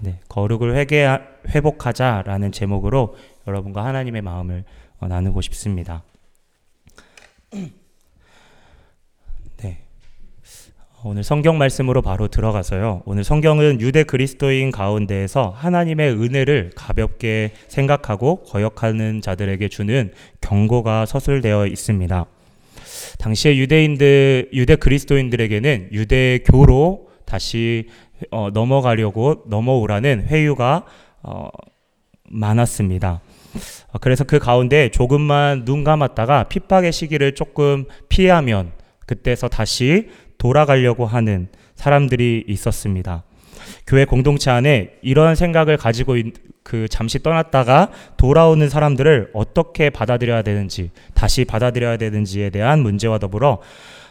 네, 거룩을 회복하자라는 제목으로 여러분과 하나님의 마음을 나누고 싶습니다. 네, 오늘 성경 말씀으로 바로 들어가서요. 오늘 성경은 유대 그리스도인 가운데에서 하나님의 은혜를 가볍게 생각하고 거역하는 자들에게 주는 경고가 서술되어 있습니다. 당시의 유대 그리스도인들에게는 유대교로 다시 넘어오라는 회유가 많았습니다. 그래서 그 가운데 조금만 눈 감았다가 핍박의 시기를 조금 피하면 그때서 다시 돌아가려고 하는 사람들이 있었습니다. 교회 공동체 안에 이러한 생각을 가지고 잠시 떠났다가 돌아오는 사람들을 어떻게 받아들여야 되는지, 다시 받아들여야 되는지에 대한 문제와 더불어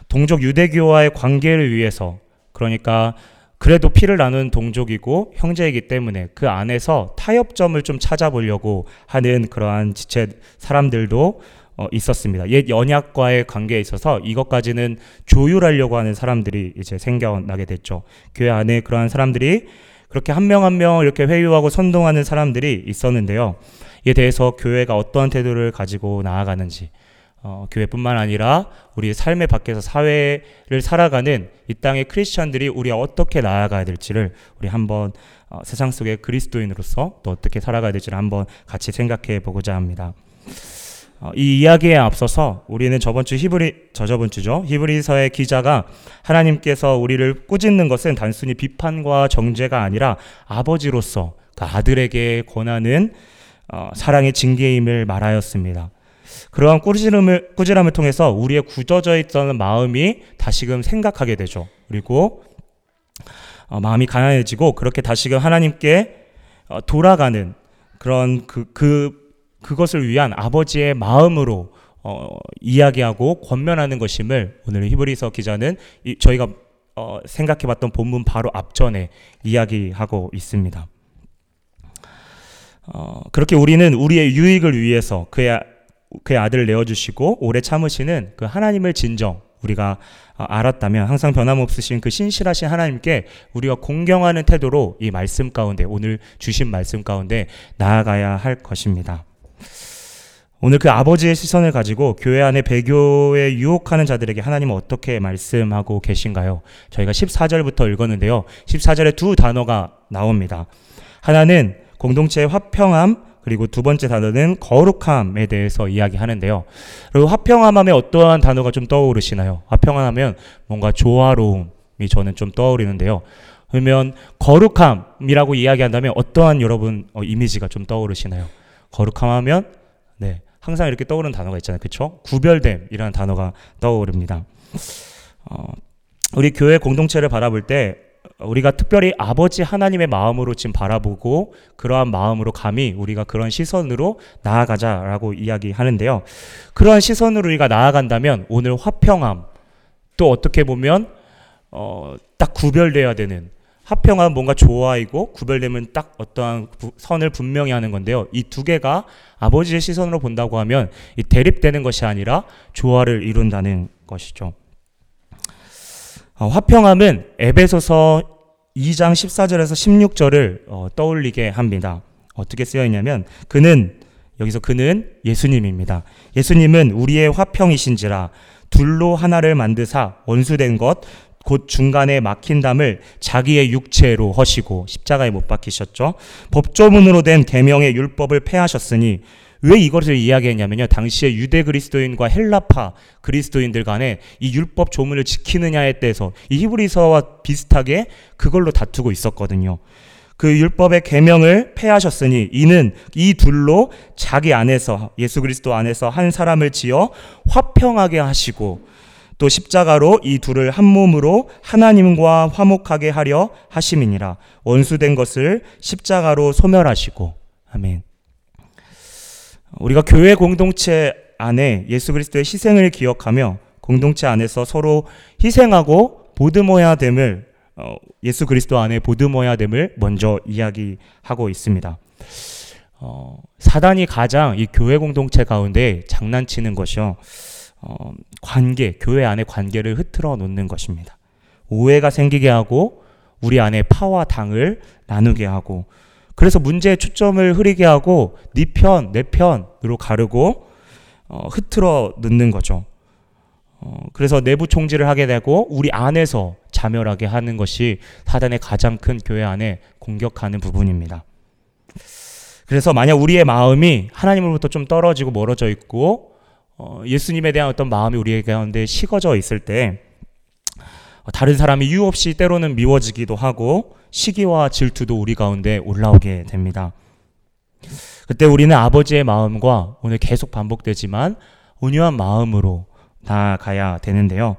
동족 유대교와의 관계를 위해서, 그러니까 그래도 피를 나눈 동족이고 형제이기 때문에 그 안에서 타협점을 좀 찾아보려고 하는 그러한 지체 사람들도 있었습니다. 옛 언약과의 관계에 있어서 이것까지는 조율하려고 하는 사람들이 이제 생겨나게 됐죠. 교회 안에 그러한 사람들이 그렇게 한 명 한 명 이렇게 회유하고 선동하는 사람들이 있었는데요. 이에 대해서 교회가 어떠한 태도를 가지고 나아가는지, 교회뿐만 아니라 우리 삶의 밖에서 사회를 살아가는 이 땅의 크리스천들이 우리 어떻게 나아가야 될지를 우리 한번 세상 속의 그리스도인으로서 또 어떻게 살아가야 될지를 한번 같이 생각해 보고자 합니다. 이 이야기에 앞서서 우리는 히브리서의 기자가 하나님께서 우리를 꾸짖는 것은 단순히 비판과 정죄가 아니라 아버지로서 그 아들에게 권하는 사랑의 징계임을 말하였습니다. 그러한 꾸지람을 통해서 우리의 굳어져 있던 마음이 다시금 생각하게 되죠. 그리고 마음이 가난해지고 그렇게 다시금 하나님께 돌아가는 그런 그것을 위한 아버지의 마음으로 이야기하고 권면하는 것임을 오늘 히브리서 기자는 저희가 생각해봤던 본문 바로 앞전에 이야기하고 있습니다. 그렇게 우리는 우리의 유익을 위해서 그의 아들을 내어주시고 오래 참으시는 그 하나님을 진정 우리가 알았다면 항상 변함없으신 그 신실하신 하나님께 우리가 공경하는 태도로 이 말씀 가운데, 오늘 주신 말씀 가운데 나아가야 할 것입니다. 오늘 그 아버지의 시선을 가지고 교회 안에 배교에 유혹하는 자들에게 하나님은 어떻게 말씀하고 계신가요? 저희가 14절부터 읽었는데요. 14절에 두 단어가 나옵니다. 하나는 공동체의 화평함, 그리고 두 번째 단어는 거룩함에 대해서 이야기하는데요. 그리고 화평함에 어떠한 단어가 좀 떠오르시나요? 화평함하면 뭔가 조화로움이 저는 좀 떠오르는데요. 그러면 거룩함이라고 이야기한다면 어떠한 여러분 이미지가 좀 떠오르시나요? 거룩함하면 항상 이렇게 떠오르는 단어가 있잖아요. 그렇죠? 구별됨이라는 단어가 떠오릅니다. 우리 교회 공동체를 바라볼 때 우리가 특별히 아버지 하나님의 마음으로 지금 바라보고 그러한 마음으로 감히 우리가 그런 시선으로 나아가자라고 이야기하는데요. 그러한 시선으로 우리가 나아간다면 오늘 화평함, 또 어떻게 보면 딱 구별되어야 되는, 화평함은 뭔가 조화이고 구별되면 딱 어떠한 선을 분명히 하는 건데요. 이 두 개가 아버지의 시선으로 본다고 하면 이 대립되는 것이 아니라 조화를 이룬다는 것이죠. 화평함은 에베소서 2장 14절에서 16절을 떠올리게 합니다. 어떻게 쓰여있냐면 그는 예수님입니다. 예수님은 우리의 화평이신지라 둘로 하나를 만드사 원수된 것 곧 중간에 막힌 담을 자기의 육체로 허시고 십자가에 못 박히셨죠. 법조문으로 된 계명의 율법을 폐하셨으니, 왜 이것을 이야기했냐면요. 당시에 유대 그리스도인과 헬라파 그리스도인들 간에 이 율법 조문을 지키느냐에 대해서 이 히브리서와 비슷하게 그걸로 다투고 있었거든요. 그 율법의 계명을 폐하셨으니 이는 이 둘로 자기 안에서, 예수 그리스도 안에서 한 사람을 지어 화평하게 하시고 또 십자가로 이 둘을 한 몸으로 하나님과 화목하게 하려 하심이니라. 원수된 것을 십자가로 소멸하시고. 아멘. 우리가 교회 공동체 안에 예수 그리스도의 희생을 기억하며 공동체 안에서 서로 희생하고 보듬어야 됨을, 예수 그리스도 안에 보듬어야 됨을 먼저 이야기하고 있습니다. 사단이 가장 이 교회 공동체 가운데 장난치는 것이요, 교회 안의 관계를 흐트러 놓는 것입니다. 오해가 생기게 하고 우리 안에 파와 당을 나누게 하고, 그래서 문제의 초점을 흐리게 하고 네 편, 내 편으로 가르고 흐트러 넣는 거죠. 그래서 내부 총질을 하게 되고 우리 안에서 자멸하게 하는 것이 사단의 가장 큰 교회 안에 공격하는 부분입니다. 그래서 만약 우리의 마음이 하나님으로부터 좀 떨어지고 멀어져 있고 예수님에 대한 어떤 마음이 우리의 가운데 식어져 있을 때 다른 사람이 이유 없이 때로는 미워지기도 하고 시기와 질투도 우리 가운데 올라오게 됩니다. 그때 우리는 아버지의 마음과 오늘 계속 반복되지만 온유한 마음으로 나아가야 되는데요.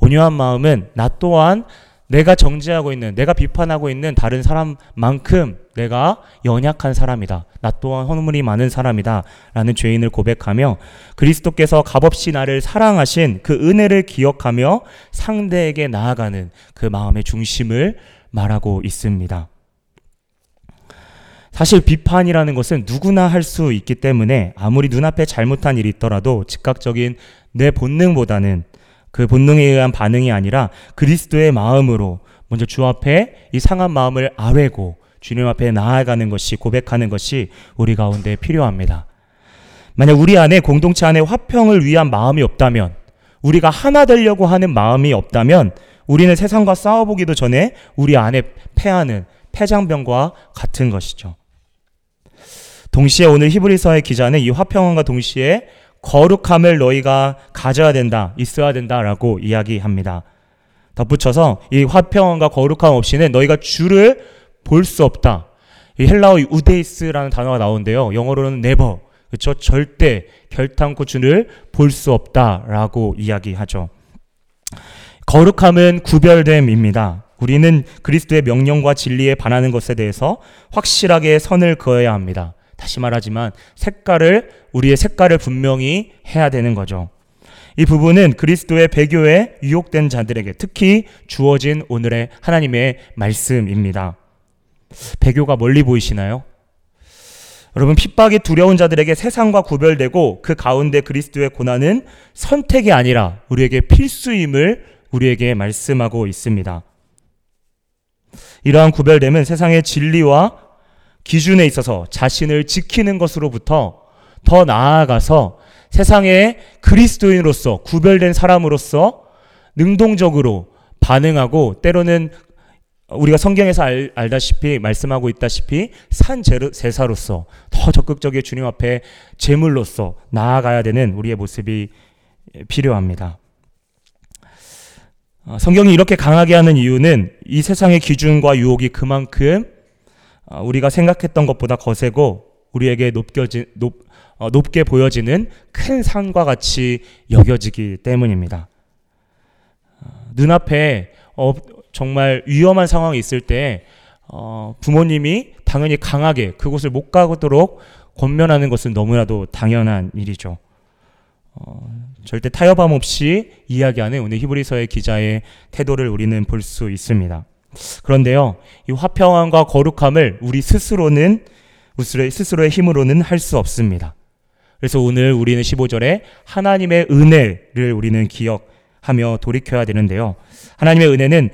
온유한 마음은 나 또한 내가 정죄하고 있는, 내가 비판하고 있는 다른 사람만큼 내가 연약한 사람이다. 나 또한 허물이 많은 사람이다. 라는 죄인을 고백하며 그리스도께서 값없이 나를 사랑하신 그 은혜를 기억하며 상대에게 나아가는 그 마음의 중심을 말하고 있습니다. 사실 비판이라는 것은 누구나 할 수 있기 때문에 아무리 눈앞에 잘못한 일이 있더라도 즉각적인 내 본능보다는 그 본능에 의한 반응이 아니라 그리스도의 마음으로 먼저 주 앞에 이 상한 마음을 아뢰고 주님 앞에 나아가는 것이, 고백하는 것이 우리 가운데 필요합니다. 만약 우리 안에 공동체 안에 화평을 위한 마음이 없다면, 우리가 하나 되려고 하는 마음이 없다면 우리는 세상과 싸워보기도 전에 우리 안에 패하는 패장병과 같은 것이죠. 동시에 오늘 히브리서의 기자는 이 화평함과 동시에 거룩함을 너희가 가져야 된다, 있어야 된다라고 이야기합니다. 덧붙여서 이 화평함과 거룩함 없이는 너희가 주를 볼 수 없다. 이 헬라어 우데이스라는 단어가 나오는데요. 영어로는 never, 그렇죠? 절대, 결탄코 주를 볼 수 없다라고 이야기하죠. 거룩함은 구별됨입니다. 우리는 그리스도의 명령과 진리에 반하는 것에 대해서 확실하게 선을 그어야 합니다. 다시 말하지만 우리의 색깔을 분명히 해야 되는 거죠. 이 부분은 그리스도의 배교에 유혹된 자들에게 특히 주어진 오늘의 하나님의 말씀입니다. 배교가 멀리 보이시나요? 여러분, 핍박이 두려운 자들에게 세상과 구별되고 그 가운데 그리스도의 고난은 선택이 아니라 우리에게 필수임을 우리에게 말씀하고 있습니다. 이러한 구별됨은 세상의 진리와 기준에 있어서 자신을 지키는 것으로부터 더 나아가서 세상의 그리스도인으로서, 구별된 사람으로서 능동적으로 반응하고, 때로는 우리가 성경에서 알다시피 말씀하고 있다시피 산 제사로서 더 적극적인 주님 앞에 제물로서 나아가야 되는 우리의 모습이 필요합니다. 성경이 이렇게 강하게 하는 이유는 이 세상의 기준과 유혹이 그만큼 우리가 생각했던 것보다 거세고 우리에게 높게 보여지는 큰 산과 같이 여겨지기 때문입니다. 눈앞에 정말 위험한 상황이 있을 때 부모님이 당연히 강하게 그곳을 못 가도록 권면하는 것은 너무나도 당연한 일이죠. 절대 타협함 없이 이야기하는 오늘 히브리서의 기자의 태도를 우리는 볼 수 있습니다. 그런데요, 이 화평함과 거룩함을 우리 스스로의 힘으로는 할 수 없습니다. 그래서 오늘 우리는 15절에 하나님의 은혜를 우리는 기억하며 돌이켜야 되는데요. 하나님의 은혜는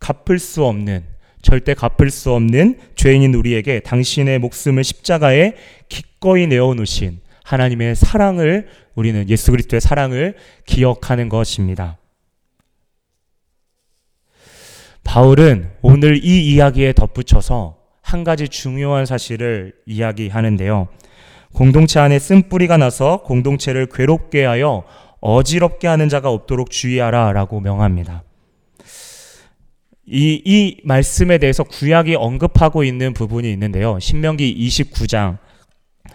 갚을 수 없는, 절대 갚을 수 없는 죄인인 우리에게 당신의 목숨을 십자가에 기꺼이 내어놓으신 하나님의 사랑을, 우리는 예수 그리스도의 사랑을 기억하는 것입니다. 바울은 오늘 이 이야기에 덧붙여서 한 가지 중요한 사실을 이야기하는데요. 공동체 안에 쓴뿌리가 나서 공동체를 괴롭게 하여 어지럽게 하는 자가 없도록 주의하라 라고 명합니다. 이 말씀에 대해서 구약이 언급하고 있는 부분이 있는데요. 신명기 29장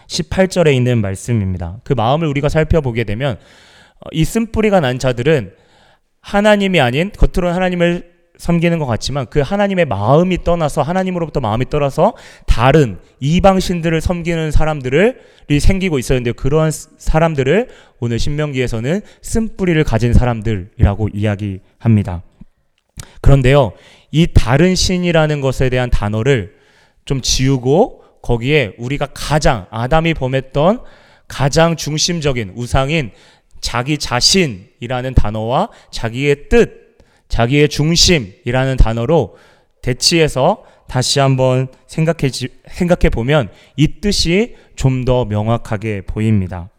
18절에 있는 말씀입니다. 그 마음을 우리가 살펴보게 되면 이 쓴뿌리가 난 자들은 하나님이 아닌, 겉으로는 하나님을 섬기는 것 같지만 그 하나님의 마음이 떠나서, 하나님으로부터 마음이 떠나서 다른 이방신들을 섬기는 사람들이 생기고 있었는데, 그러한 사람들을 오늘 신명기에서는 쓴뿌리를 가진 사람들이라고 이야기합니다. 그런데요, 이 다른 신이라는 것에 대한 단어를 좀 지우고 거기에 우리가 가장, 아담이 범했던 가장 중심적인 우상인 자기 자신이라는 단어와 자기의 뜻, 자기의 중심이라는 단어로 대치해서 다시 한번 생각해 보면 이 뜻이 좀 더 명확하게 보입니다.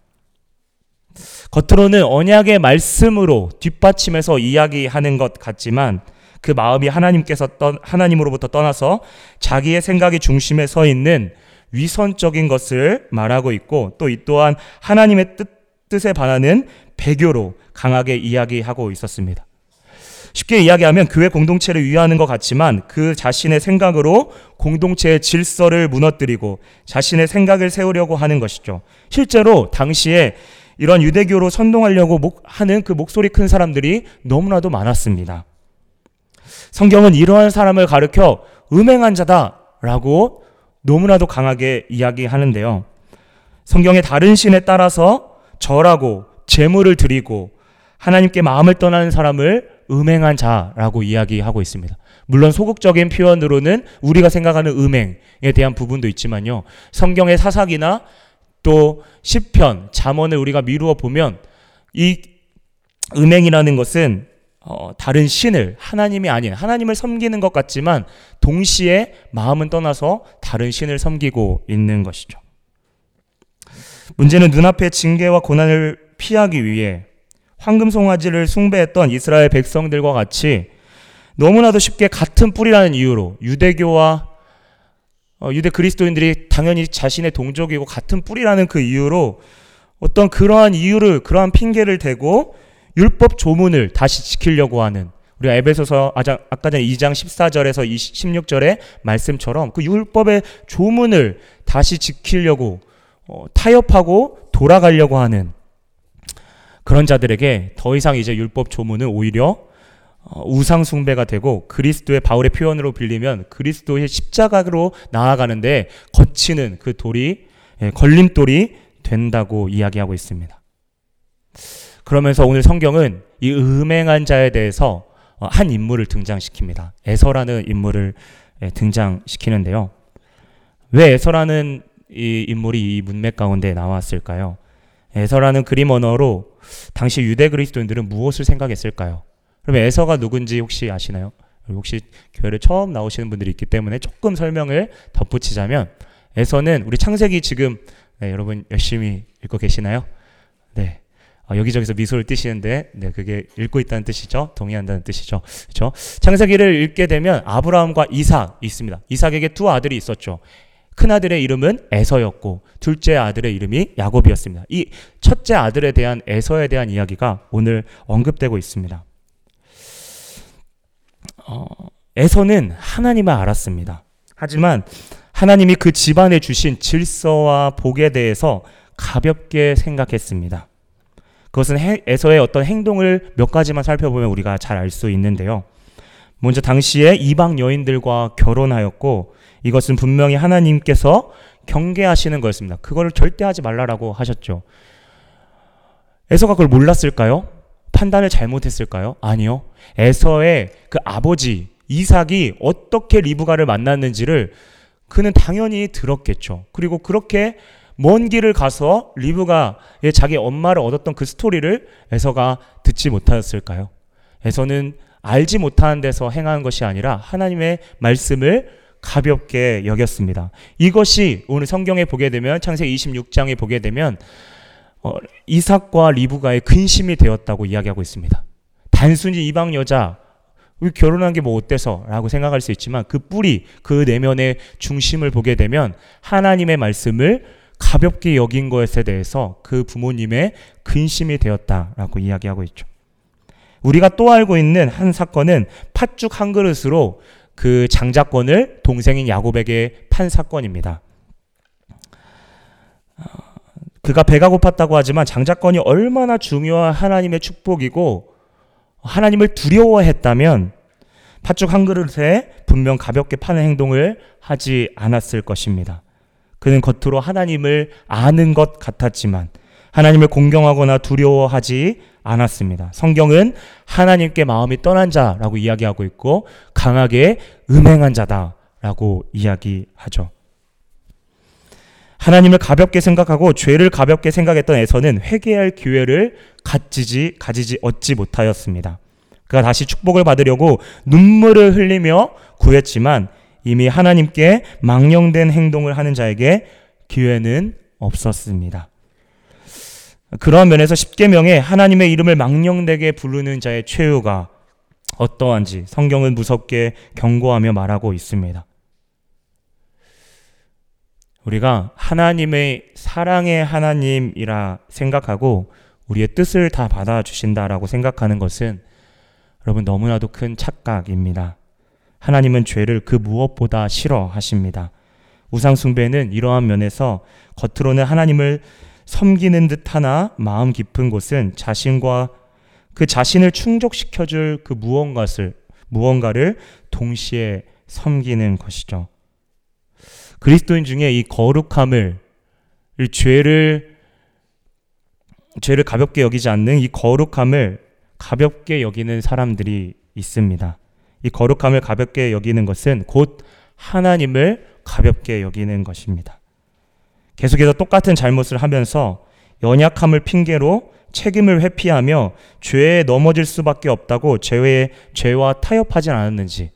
겉으로는 언약의 말씀으로 뒷받침해서 이야기하는 것 같지만 그 마음이 하나님으로부터 떠나서 자기의 생각이 중심에 서 있는 위선적인 것을 말하고 있고, 또 이 또한 하나님의 뜻에 반하는 배교로 강하게 이야기하고 있었습니다. 쉽게 이야기하면 교회 공동체를 위하는 것 같지만 그 자신의 생각으로 공동체의 질서를 무너뜨리고 자신의 생각을 세우려고 하는 것이죠. 실제로 당시에 이런 유대교로 선동하려고 하는 그 목소리 큰 사람들이 너무나도 많았습니다. 성경은 이러한 사람을 가르켜 음행한 자다라고 너무나도 강하게 이야기하는데요. 성경의 다른 신에 따라서 절하고 제물을 드리고 하나님께 마음을 떠나는 사람을 음행한 자라고 이야기하고 있습니다. 물론 소극적인 표현으로는 우리가 생각하는 음행에 대한 부분도 있지만요. 성경의 사사기나 또 시편, 잠언을 우리가 미루어 보면 이 음행이라는 것은 다른 신을, 하나님이 아닌 하나님을 섬기는 것 같지만 동시에 마음은 떠나서 다른 신을 섬기고 있는 것이죠. 문제는 눈앞의 징계와 고난을 피하기 위해 황금송아지를 숭배했던 이스라엘 백성들과 같이 너무나도 쉽게 같은 뿌리라는 이유로 유대교와 유대 그리스도인들이 당연히 자신의 동족이고 같은 뿌리라는 그 이유로 어떤 그러한 이유를, 그러한 핑계를 대고 율법 조문을 다시 지키려고 하는, 우리가 에베소서 아까 전에 2장 14절에서 16절의 말씀처럼 그 율법의 조문을 다시 지키려고 타협하고 돌아가려고 하는 그런 자들에게 더 이상 이제 율법 조문은 오히려 우상 숭배가 되고, 그리스도의, 바울의 표현으로 빌리면 그리스도의 십자가로 나아가는데 거치는 그 돌이, 걸림돌이 된다고 이야기하고 있습니다. 그러면서 오늘 성경은 이 음행한 자에 대해서 한 인물을 등장시킵니다. 에서라는 인물을 등장시키는데요. 왜 에서라는 이 인물이 이 문맥 가운데 나왔을까요? 에서라는 그림 언어로 당시 유대 그리스도인들은 무엇을 생각했을까요? 그럼 에서가 누군지 혹시 아시나요? 혹시 교회를 처음 나오시는 분들이 있기 때문에 조금 설명을 덧붙이자면, 에서는 우리 창세기 지금 여러분 열심히 읽고 계시나요? 네. 여기저기서 미소를 띄시는데, 네, 그게 읽고 있다는 뜻이죠. 동의한다는 뜻이죠. 그렇죠? 창세기를 읽게 되면 아브라함과 이삭이 있습니다. 이삭에게 두 아들이 있었죠. 큰아들의 이름은 에서였고 둘째 아들의 이름이 야곱이었습니다. 이 첫째 아들에 대한, 에서에 대한 이야기가 오늘 언급되고 있습니다. 에서는 하나님을 알았습니다. 하지만 하나님이 그 집안에 주신 질서와 복에 대해서 가볍게 생각했습니다. 그것은 에서의 어떤 행동을 몇 가지만 살펴보면 우리가 잘 알 수 있는데요. 먼저 당시에 이방 여인들과 결혼하였고, 이것은 분명히 하나님께서 경계하시는 것입니다. 그거를 절대 하지 말라라고 하셨죠. 에서가 그걸 몰랐을까요? 판단을 잘못했을까요? 아니요. 에서의 그 아버지 이삭이 어떻게 리브가를 만났는지를 그는 당연히 들었겠죠. 그리고 그렇게 먼 길을 가서 리브가의 자기 엄마를 얻었던 그 스토리를 에서가 듣지 못하였을까요? 에서는 알지 못하는 데서 행한 것이 아니라 하나님의 말씀을 가볍게 여겼습니다. 이것이 오늘 성경에 보게 되면, 창세기 26장에 보게 되면 이삭과 리브가의 근심이 되었다고 이야기하고 있습니다. 단순히 이방 여자, 우리 결혼한 게 뭐 어때서 라고 생각할 수 있지만 그 뿌리, 그 내면의 중심을 보게 되면 하나님의 말씀을 가볍게 여긴 것에 대해서 그 부모님의 근심이 되었다라고 이야기하고 있죠. 우리가 또 알고 있는 한 사건은 팥죽 한 그릇으로 그 장자권을 동생인 야곱에게 판 사건입니다. 그가 배가 고팠다고 하지만 장자권이 얼마나 중요한 하나님의 축복이고 하나님을 두려워했다면 팥죽 한 그릇에 분명 가볍게 파는 행동을 하지 않았을 것입니다. 그는 겉으로 하나님을 아는 것 같았지만 하나님을 공경하거나 두려워하지 않았습니다. 성경은 하나님께 마음이 떠난 자라고 이야기하고 있고 강하게 음행한 자다라고 이야기하죠. 하나님을 가볍게 생각하고 죄를 가볍게 생각했던 에서는 회개할 기회를 갖지 어찌 못하였습니다. 그가 다시 축복을 받으려고 눈물을 흘리며 구했지만 이미 하나님께 망령된 행동을 하는 자에게 기회는 없었습니다. 그러한 면에서 십계명에 하나님의 이름을 망령되게 부르는 자의 최후가 어떠한지 성경은 무섭게 경고하며 말하고 있습니다. 우리가 하나님의 사랑의 하나님이라 생각하고 우리의 뜻을 다 받아주신다라고 생각하는 것은 여러분 너무나도 큰 착각입니다. 하나님은 죄를 그 무엇보다 싫어하십니다. 우상 숭배는 이러한 면에서 겉으로는 하나님을 섬기는 듯하나 마음 깊은 곳은 자신과 그 자신을 충족시켜줄 그 무언가를 동시에 섬기는 것이죠. 그리스도인 중에 이 거룩함을, 이 죄를 가볍게 여기지 않는 이 거룩함을 가볍게 여기는 사람들이 있습니다. 이 거룩함을 가볍게 여기는 것은 곧 하나님을 가볍게 여기는 것입니다. 계속해서 똑같은 잘못을 하면서 연약함을 핑계로 책임을 회피하며 죄에 넘어질 수밖에 없다고 죄와 타협하진 않았는지,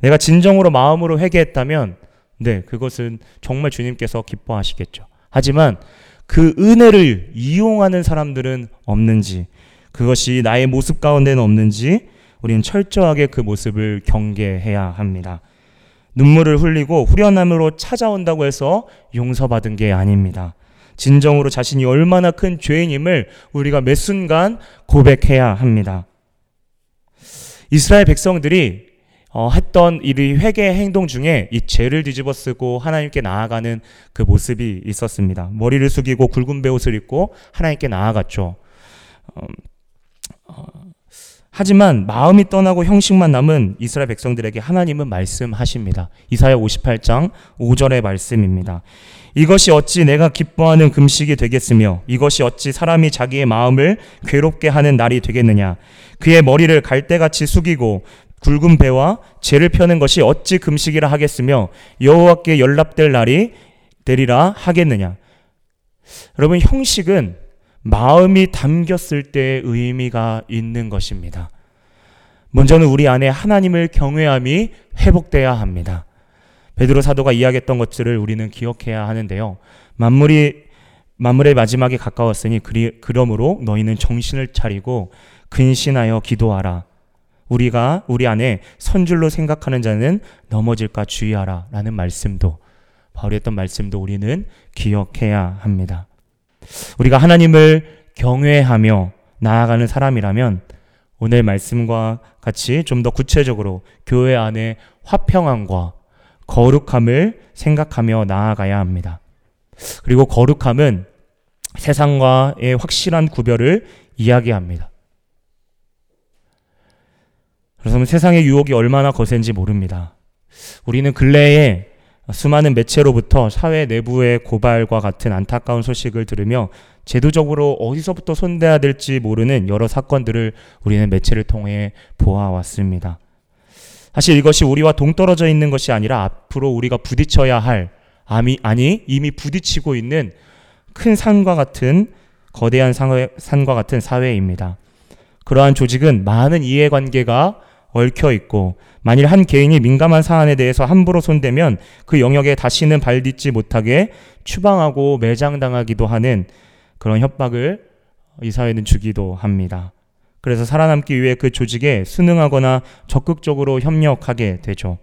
내가 진정으로 마음으로 회개했다면 네, 그것은 정말 주님께서 기뻐하시겠죠. 하지만 그 은혜를 이용하는 사람들은 없는지, 그것이 나의 모습 가운데는 없는지 우리는 철저하게 그 모습을 경계해야 합니다. 눈물을 흘리고 후련함으로 찾아온다고 해서 용서받은 게 아닙니다. 진정으로 자신이 얼마나 큰 죄인임을 우리가 매 순간 고백해야 합니다. 이스라엘 백성들이 했던 이 회개의 행동 중에 이 죄를 뒤집어 쓰고 하나님께 나아가는 그 모습이 있었습니다. 머리를 숙이고 굵은 베옷을 입고 하나님께 나아갔죠. 하지만 마음이 떠나고 형식만 남은 이스라엘 백성들에게 하나님은 말씀하십니다. 이사야 58장 5절의 말씀입니다. 이것이 어찌 내가 기뻐하는 금식이 되겠으며 이것이 어찌 사람이 자기의 마음을 괴롭게 하는 날이 되겠느냐. 그의 머리를 갈대같이 숙이고 굵은 배와 재를 펴는 것이 어찌 금식이라 하겠으며 여호와께 연락될 날이 되리라 하겠느냐. 여러분, 형식은 마음이 담겼을 때의 의미가 있는 것입니다. 먼저는 우리 안에 하나님을 경외함이 회복돼야 합니다. 베드로 사도가 이야기했던 것들을 우리는 기억해야 하는데요. 만물의 마지막에 가까웠으니 그러므로 너희는 정신을 차리고 근신하여 기도하라. 우리가 우리 안에 선줄로 생각하는 자는 넘어질까 주의하라 라는 말씀도, 바울이 했던 말씀도 우리는 기억해야 합니다. 우리가 하나님을 경외하며 나아가는 사람이라면 오늘 말씀과 같이 좀 더 구체적으로 교회 안에 화평함과 거룩함을 생각하며 나아가야 합니다. 그리고 거룩함은 세상과의 확실한 구별을 이야기합니다. 그래서 세상의 유혹이 얼마나 거센지 모릅니다. 우리는 근래에 수많은 매체로부터 사회 내부의 고발과 같은 안타까운 소식을 들으며 제도적으로 어디서부터 손대야 될지 모르는 여러 사건들을 우리는 매체를 통해 보아왔습니다. 사실 이것이 우리와 동떨어져 있는 것이 아니라 앞으로 우리가 부딪혀야 할, 아니 이미 부딪히고 있는 큰 산과 같은 거대한 산과 같은 사회입니다. 그러한 조직은 많은 이해관계가 얽혀 있고 만일 한 개인이 민감한 사안에 대해서 함부로 손대면 그 영역에 다시는 발딛지 못하게 추방하고 매장당하기도 하는 그런 협박을 이 사회는 주기도 합니다. 그래서 살아남기 위해 그 조직에 순응하거나 적극적으로 협력하게 되죠.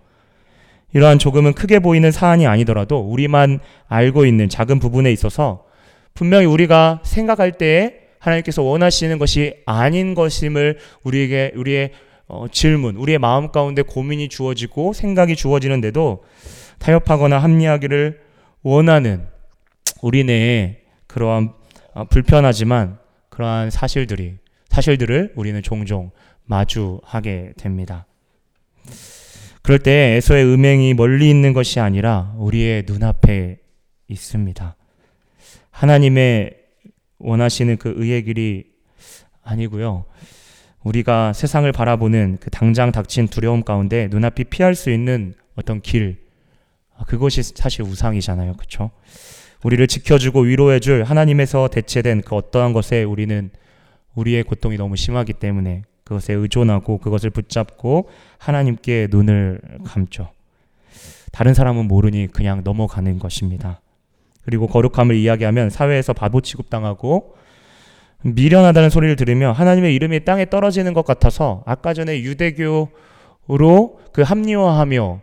이러한 조금은 크게 보이는 사안이 아니더라도 우리만 알고 있는 작은 부분에 있어서 분명히 우리가 생각할 때에 하나님께서 원하시는 것이 아닌 것임을 우리의 질문, 우리의 마음 가운데 고민이 주어지고 생각이 주어지는데도 타협하거나 합리하기를 원하는 우리 내에 그러한 불편하지만 그러한 사실들을 우리는 종종 마주하게 됩니다. 그럴 때 애서의 음행이 멀리 있는 것이 아니라 우리의 눈앞에 있습니다. 하나님의 원하시는 그 의의 길이 아니고요. 우리가 세상을 바라보는 그 당장 닥친 두려움 가운데 눈앞이 피할 수 있는 어떤 길, 그것이 사실 우상이잖아요. 그렇죠? 우리를 지켜주고 위로해줄 하나님에서 대체된 그 어떠한 것에 우리는 우리의 고통이 너무 심하기 때문에 그것에 의존하고 그것을 붙잡고 하나님께 눈을 감죠. 다른 사람은 모르니 그냥 넘어가는 것입니다. 그리고 거룩함을 이야기하면 사회에서 바보 취급당하고 미련하다는 소리를 들으며 하나님의 이름이 땅에 떨어지는 것 같아서 아까 전에 유대교로 그 합리화하며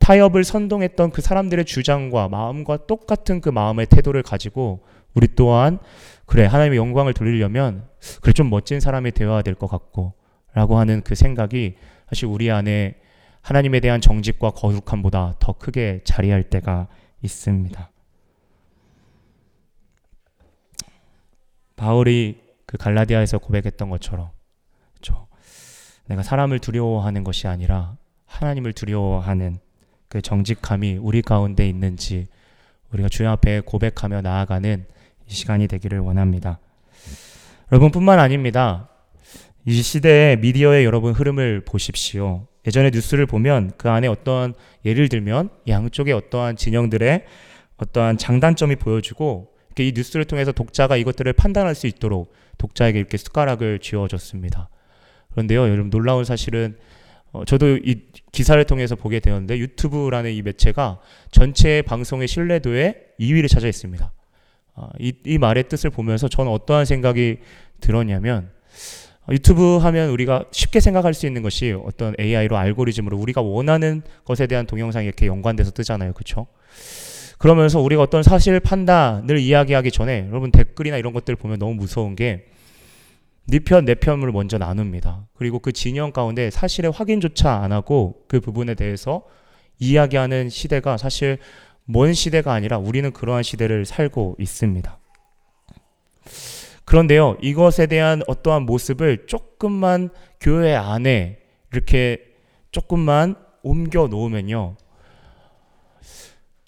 타협을 선동했던 그 사람들의 주장과 마음과 똑같은 그 마음의 태도를 가지고 우리 또한 그래 하나님의 영광을 돌리려면 그래 좀 멋진 사람이 되어야 될 것 같고 라고 하는 그 생각이 사실 우리 안에 하나님에 대한 정직과 거룩함보다 더 크게 자리할 때가 있습니다. 바울이 그 갈라디아에서 고백했던 것처럼 그렇죠? 내가 사람을 두려워하는 것이 아니라 하나님을 두려워하는 그 정직함이 우리 가운데 있는지 우리가 주님 앞에 고백하며 나아가는 이 시간이 되기를 원합니다. 여러분 뿐만 아닙니다. 이 시대의 미디어의 여러분 흐름을 보십시오. 예전에 뉴스를 보면 그 안에 어떤 예를 들면 양쪽의 어떠한 진영들의 어떠한 장단점이 보여지고 이 뉴스를 통해서 독자가 이것들을 판단할 수 있도록 독자에게 이렇게 숟가락을 쥐어줬습니다. 그런데요, 여러분 놀라운 사실은 저도 이 기사를 통해서 보게 되었는데 유튜브라는 이 매체가 전체 방송의 신뢰도에 2위를 차지했습니다. 이 말의 뜻을 보면서 저는 어떠한 생각이 들었냐면 유튜브 하면 우리가 쉽게 생각할 수 있는 것이 어떤 AI로 알고리즘으로 우리가 원하는 것에 대한 동영상이 이렇게 연관돼서 뜨잖아요. 그렇죠? 그러면서 우리가 어떤 사실 판단을 이야기하기 전에 여러분 댓글이나 이런 것들을 보면 너무 무서운 게 네 편, 내 편을 먼저 나눕니다. 그리고 그 진영 가운데 사실의 확인조차 안 하고 그 부분에 대해서 이야기하는 시대가 사실 먼 시대가 아니라 우리는 그러한 시대를 살고 있습니다. 그런데요, 이것에 대한 어떠한 모습을 조금만 교회 안에 이렇게 조금만 옮겨 놓으면요.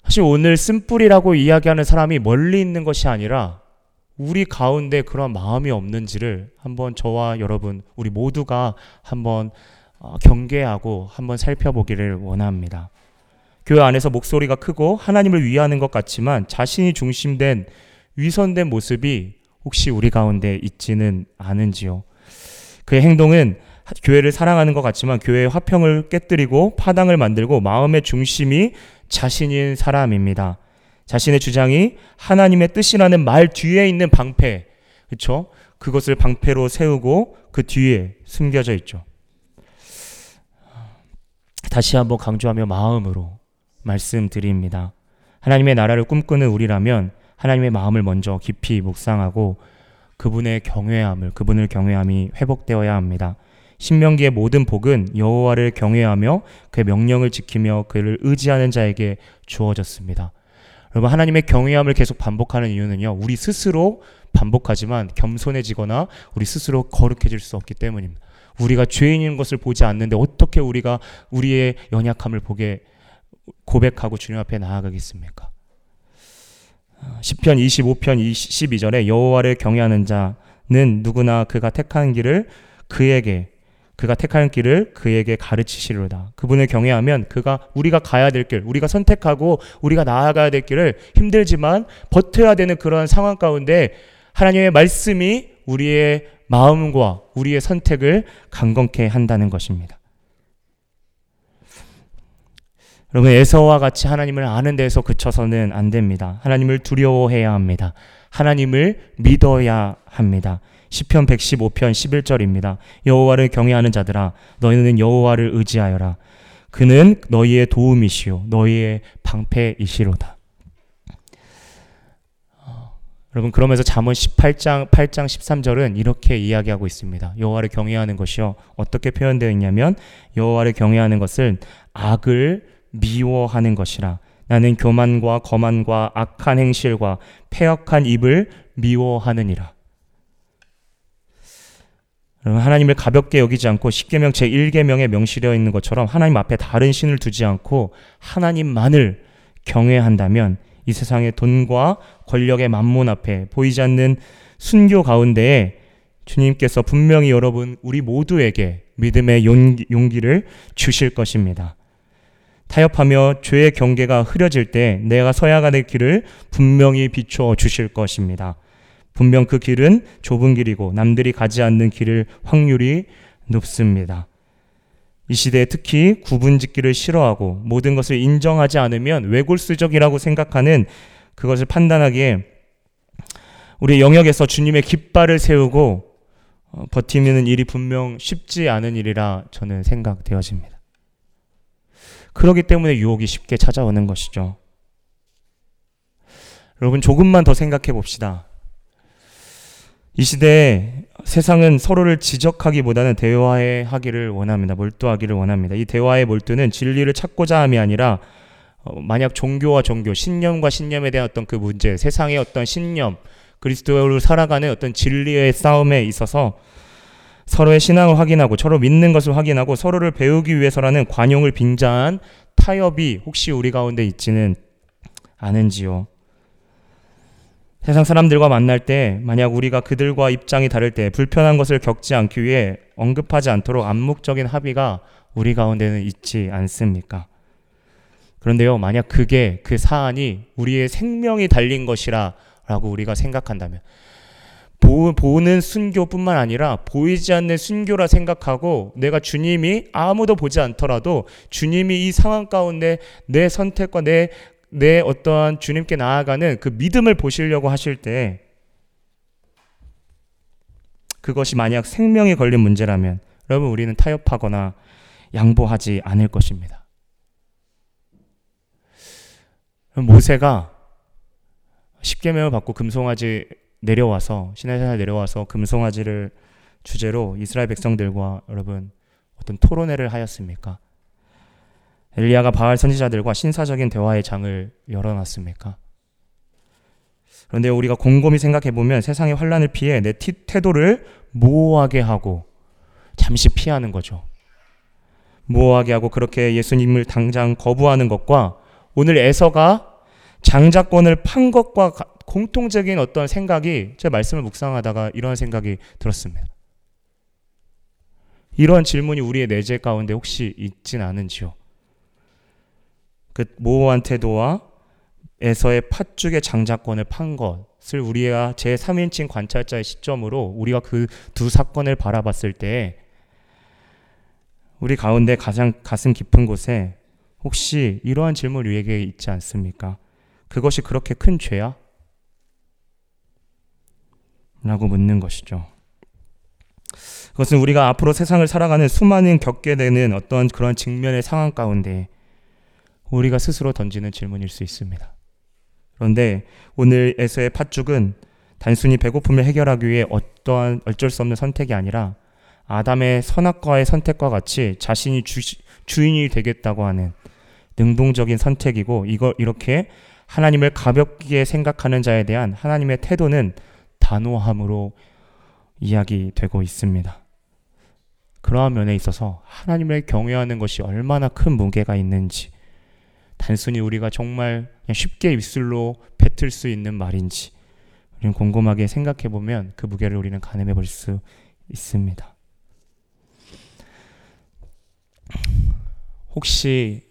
사실 오늘 쓴뿌리라고 이야기하는 사람이 멀리 있는 것이 아니라 우리 가운데 그런 마음이 없는지를 한번 저와 여러분 우리 모두가 한번 경계하고 한번 살펴보기를 원합니다. 교회 안에서 목소리가 크고 하나님을 위하는 것 같지만 자신이 중심된 위선된 모습이 혹시 우리 가운데 있지는 않은지요. 그의 행동은 교회를 사랑하는 것 같지만 교회의 화평을 깨뜨리고 파당을 만들고 마음의 중심이 자신인 사람입니다. 자신의 주장이 하나님의 뜻이라는 말 뒤에 있는 방패, 그렇죠? 그것을 방패로 세우고 그 뒤에 숨겨져 있죠. 다시 한번 강조하며 마음으로 말씀드립니다. 하나님의 나라를 꿈꾸는 우리라면 하나님의 마음을 먼저 깊이 묵상하고 그분의 경외함을, 그분을 경외함이 회복되어야 합니다. 신명기의 모든 복은 여호와를 경외하며 그의 명령을 지키며 그를 의지하는 자에게 주어졌습니다. 여러분 하나님의 경외함을 계속 반복하는 이유는요. 우리 스스로 반복하지만 겸손해지거나 우리 스스로 거룩해질 수 없기 때문입니다. 우리가 죄인인 것을 보지 않는데 어떻게 우리가 우리의 연약함을 보게 고백하고 주님 앞에 나아가겠습니까? 시편 25편 12절에 여호와를 경외하는 자는 누구나 그가 택한 길을 그에게 가르치시리로다. 그분을 경외하면 우리가 가야 될 길, 우리가 선택하고 우리가 나아가야 될 길을 힘들지만 버텨야 되는 그러한 상황 가운데 하나님의 말씀이 우리의 마음과 우리의 선택을 강건케 한다는 것입니다. 여러분 에서와 같이 하나님을 아는 데서 그쳐서는 안 됩니다. 하나님을 두려워해야 합니다. 하나님을 믿어야 합니다. 시편 115편 11절입니다. 여호와를 경외하는 자들아 너희는 여호와를 의지하여라. 그는 너희의 도움이시요 너희의 방패이시로다. 여러분 그러면서 잠언 8장 13절은 이렇게 이야기하고 있습니다. 여호와를 경외하는 것이요. 어떻게 표현되어 있냐면 여호와를 경외하는 것은 악을 미워하는 것이라. 나는 교만과 거만과 악한 행실과 패역한 입을 미워하느니라. 하나님을 가볍게 여기지 않고 십계명 제1계명에 명시되어 있는 것처럼 하나님 앞에 다른 신을 두지 않고 하나님만을 경외한다면 이 세상의 돈과 권력의 만몬 앞에 보이지 않는 순교 가운데에 주님께서 분명히 여러분 우리 모두에게 믿음의 용기를 주실 것입니다. 타협하며 죄의 경계가 흐려질 때 내가 서야 하는 길을 분명히 비추어 주실 것입니다. 분명 그 길은 좁은 길이고 남들이 가지 않는 길일 확률이 높습니다. 이 시대에 특히 구분짓기를 싫어하고 모든 것을 인정하지 않으면 외골수적이라고 생각하는 그것을 판단하기에 우리 영역에서 주님의 깃발을 세우고 버티는 일이 분명 쉽지 않은 일이라 저는 생각되어집니다. 그러기 때문에 유혹이 쉽게 찾아오는 것이죠. 여러분, 조금만 더 생각해 봅시다. 이 시대에 세상은 서로를 지적하기보다는 대화에 하기를 원합니다. 몰두하기를 원합니다. 이 대화의 몰두는 진리를 찾고자 함이 아니라 만약 종교와 종교, 신념과 신념에 대한 어떤 그 문제, 세상의 어떤 신념, 그리스도로 살아가는 어떤 진리의 싸움에 있어서 서로의 신앙을 확인하고 서로 믿는 것을 확인하고 서로를 배우기 위해서라는 관용을 빙자한 타협이 혹시 우리 가운데 있지는 않은지요. 세상 사람들과 만날 때 만약 우리가 그들과 입장이 다를 때 불편한 것을 겪지 않기 위해 언급하지 않도록 암묵적인 합의가 우리 가운데는 있지 않습니까? 그런데요, 만약 그게 그 사안이 우리의 생명이 달린 것이라고 우리가 생각한다면 보는 순교뿐만 아니라 보이지 않는 순교라 생각하고 내가 주님이 아무도 보지 않더라도 주님이 이 상황 가운데 내 선택과 내 어떠한 주님께 나아가는 그 믿음을 보시려고 하실 때 그것이 만약 생명에 걸린 문제라면 여러분 우리는 타협하거나 양보하지 않을 것입니다. 모세가 십계명을 받고 금송아지 내려와서 시내산에 내려와서 금송아지를 주제로 이스라엘 백성들과 여러분 어떤 토론회를 하였습니까? 엘리야가 바알 선지자들과 신사적인 대화의 장을 열어놨습니까? 그런데 우리가 곰곰이 생각해보면 세상의 환란을 피해 내 태도를 모호하게 하고 잠시 피하는 거죠. 모호하게 하고 그렇게 예수님을 당장 거부하는 것과 오늘 에서가 장자권을 판 것과 공통적인 어떤 생각이 제 말씀을 묵상하다가 이런 생각이 들었습니다. 이러한 질문이 우리의 내재 가운데 혹시 있진 않은지요? 그 모호한 태도와 에서의 팥죽의 장자권을 판 것을 우리가 제3인칭 관찰자의 시점으로 우리가 그 두 사건을 바라봤을 때 우리 가운데 가장 가슴 깊은 곳에 혹시 이러한 질문 우리에게 있지 않습니까? 그것이 그렇게 큰 죄야? 라고 묻는 것이죠. 그것은 우리가 앞으로 세상을 살아가는 수많은 겪게 되는 어떤 그런 직면의 상황 가운데 우리가 스스로 던지는 질문일 수 있습니다. 그런데 오늘 에서의 팥죽은 단순히 배고픔을 해결하기 위해 어떠한 어쩔 수 없는 선택이 아니라 아담의 선악과의 선택과 같이 자신이 주인이 되겠다고 하는 능동적인 선택이고 이렇게 하나님을 가볍게 생각하는 자에 대한 하나님의 태도는 단호함으로 이야기되고 있습니다. 그러한 면에 있어서 하나님을 경외하는 것이 얼마나 큰 무게가 있는지 단순히 우리가 정말 그냥 쉽게 입술로 뱉을 수 있는 말인지 우리는 곰곰하게 생각해보면 그 무게를 우리는 가늠해 볼 수 있습니다. 혹시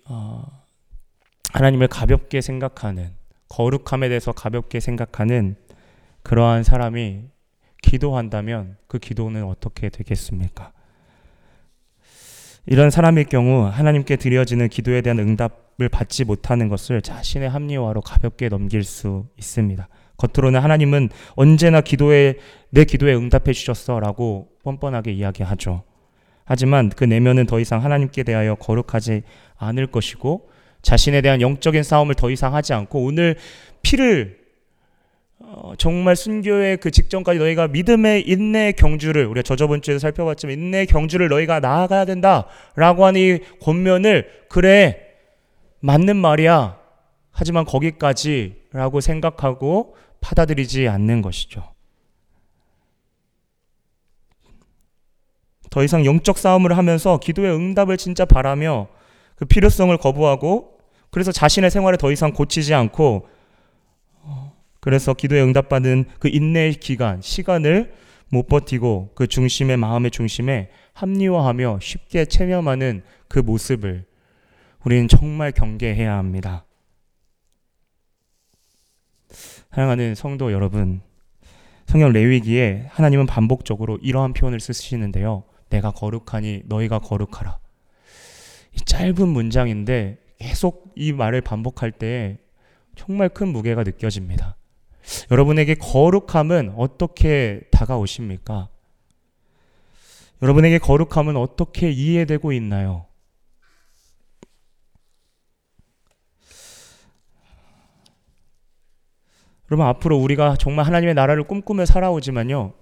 하나님을 가볍게 생각하는 거룩함에 대해서 가볍게 생각하는 그러한 사람이 기도한다면 그 기도는 어떻게 되겠습니까? 이런 사람일 경우 하나님께 드려지는 기도에 대한 응답을 받지 못하는 것을 자신의 합리화로 가볍게 넘길 수 있습니다. 겉으로는 하나님은 언제나 내 기도에 응답해 주셨어 라고 뻔뻔하게 이야기하죠. 하지만 그 내면은 더 이상 하나님께 대하여 거룩하지 않을 것이고 자신에 대한 영적인 싸움을 더 이상 하지 않고 오늘 정말 순교의 그 직전까지 너희가 믿음의 인내의 경주를 우리가 저저번 주에도 살펴봤지만 인내의 경주를 너희가 나아가야 된다 라고 하는 이 권면을 그래 맞는 말이야 하지만 거기까지 라고 생각하고 받아들이지 않는 것이죠. 더 이상 영적 싸움을 하면서 기도의 응답을 진짜 바라며 그 필요성을 거부하고 그래서 자신의 생활에 더 이상 고치지 않고 그래서 기도에 응답받은 그 인내의 시간을 못 버티고 그 마음의 중심에 합리화하며 쉽게 체념하는 그 모습을 우리는 정말 경계해야 합니다. 사랑하는 성도 여러분, 성경 레위기에 하나님은 반복적으로 이러한 표현을 쓰시는데요. 내가 거룩하니 너희가 거룩하라. 이 짧은 문장인데 계속 이 말을 반복할 때 정말 큰 무게가 느껴집니다. 여러분에게 거룩함은 어떻게 다가오십니까? 여러분에게 거룩함은 어떻게 이해되고 있나요? 여러분, 앞으로 우리가 정말 하나님의 나라를 꿈꾸며 살아오지만요,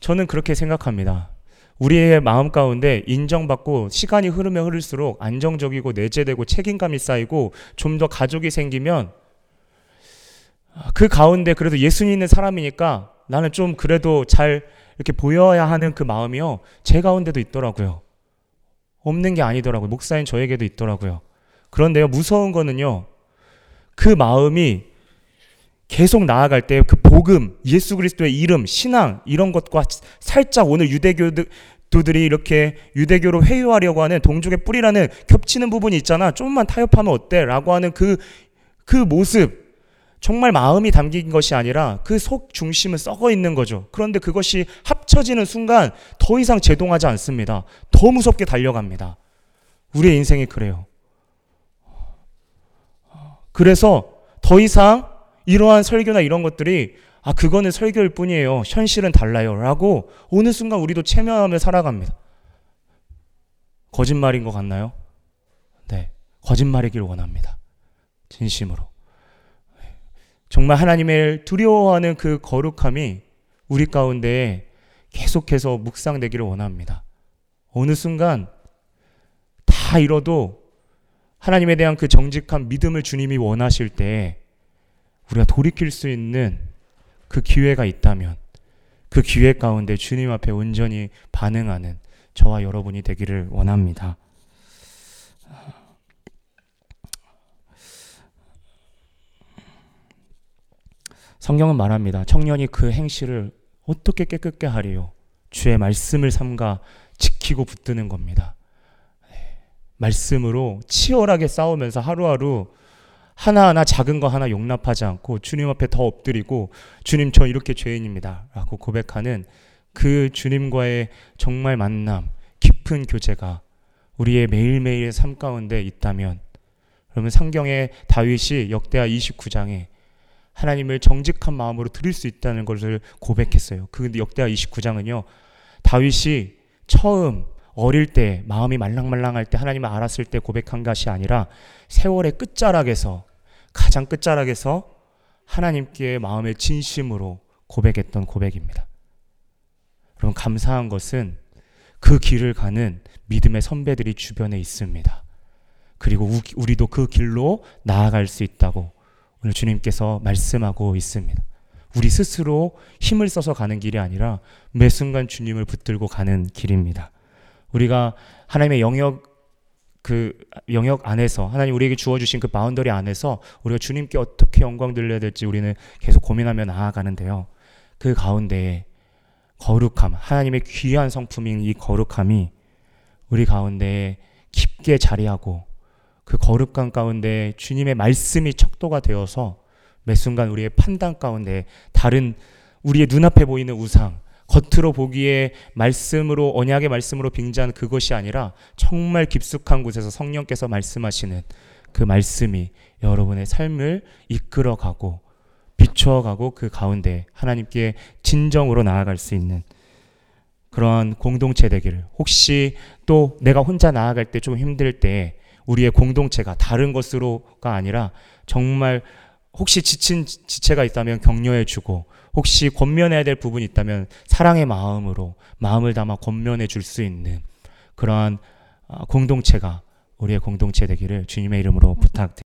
저는 그렇게 생각합니다. 우리의 마음 가운데 인정받고 시간이 흐르면 흐를수록 안정적이고 내재되고 책임감이 쌓이고 좀 더 가족이 생기면 그 가운데 그래도 예수님 있는 사람이니까 나는 좀 그래도 잘 이렇게 보여야 하는 그 마음이요, 제 가운데도 있더라고요. 없는 게 아니더라고요. 목사인 저에게도 있더라고요. 그런데요, 무서운 거는요, 그 마음이 계속 나아갈 때 그 복음, 예수 그리스도의 이름, 신앙 이런 것과 살짝 오늘 유대교도들이 이렇게 유대교로 회유하려고 하는 동족의 뿌리라는 겹치는 부분이 있잖아. 좀만 타협하면 어때? 라고 하는 그 모습, 정말 마음이 담긴 것이 아니라 그 속 중심은 썩어 있는 거죠. 그런데 그것이 합쳐지는 순간 더 이상 제동하지 않습니다. 더 무섭게 달려갑니다. 우리의 인생이 그래요. 그래서 더 이상 이러한 설교나 이런 것들이 그거는 설교일 뿐이에요. 현실은 달라요. 라고 어느 순간 우리도 체면하며 살아갑니다. 거짓말인 것 같나요? 네. 거짓말이길 원합니다. 진심으로. 정말 하나님을 두려워하는 그 거룩함이 우리 가운데 계속해서 묵상되기를 원합니다. 어느 순간 다 잃어도 하나님에 대한 그 정직한 믿음을 주님이 원하실 때에 우리가 돌이킬 수 있는 그 기회가 있다면 그 기회 가운데 주님 앞에 온전히 반응하는 저와 여러분이 되기를 원합니다. 성경은 말합니다. 청년이 그 행실을 어떻게 깨끗게 하리요? 주의 말씀을 삼가 지키고 붙드는 겁니다. 말씀으로 치열하게 싸우면서 하루하루 하나하나 작은 거 하나 용납하지 않고 주님 앞에 더 엎드리고 주님 저 이렇게 죄인입니다 라고 고백하는 그 주님과의 정말 만남, 깊은 교제가 우리의 매일매일의 삶 가운데 있다면, 그러면 성경의 다윗이 역대하 29장에 하나님을 정직한 마음으로 드릴 수 있다는 것을 고백했어요. 그 역대하 29장은요, 다윗이 처음 어릴 때 마음이 말랑말랑할 때 하나님을 알았을 때 고백한 것이 아니라 세월의 끝자락에서, 가장 끝자락에서 하나님께 마음의 진심으로 고백했던 고백입니다. 여러분, 감사한 것은 그 길을 가는 믿음의 선배들이 주변에 있습니다. 그리고 우리도 그 길로 나아갈 수 있다고 오늘 주님께서 말씀하고 있습니다. 우리 스스로 힘을 써서 가는 길이 아니라 매 순간 주님을 붙들고 가는 길입니다. 우리가 하나님의 영역 안에서, 하나님 우리에게 주어주신 그 바운더리 안에서 우리가 주님께 어떻게 영광 돌려야 될지 우리는 계속 고민하며 나아가는데요, 그 가운데에 거룩함, 하나님의 귀한 성품인 이 거룩함이 우리 가운데에 깊게 자리하고 그 거룩함 가운데 주님의 말씀이 척도가 되어서 매 순간 우리의 판단 가운데 다른 우리의 눈앞에 보이는 우상, 겉으로 보기에 말씀으로, 언약의 말씀으로 빙자한 그것이 아니라 정말 깊숙한 곳에서 성령께서 말씀하시는 그 말씀이 여러분의 삶을 이끌어가고 비추어가고 그 가운데 하나님께 진정으로 나아갈 수 있는 그러한 공동체 되기를, 혹시 또 내가 혼자 나아갈 때 좀 힘들 때 우리의 공동체가 다른 것으로가 아니라 정말 혹시 지친 지체가 있다면 격려해주고, 혹시 권면해야 될 부분이 있다면 사랑의 마음으로 마음을 담아 권면해 줄 수 있는 그러한 공동체가 우리의 공동체 되기를 주님의 이름으로 부탁드립니다.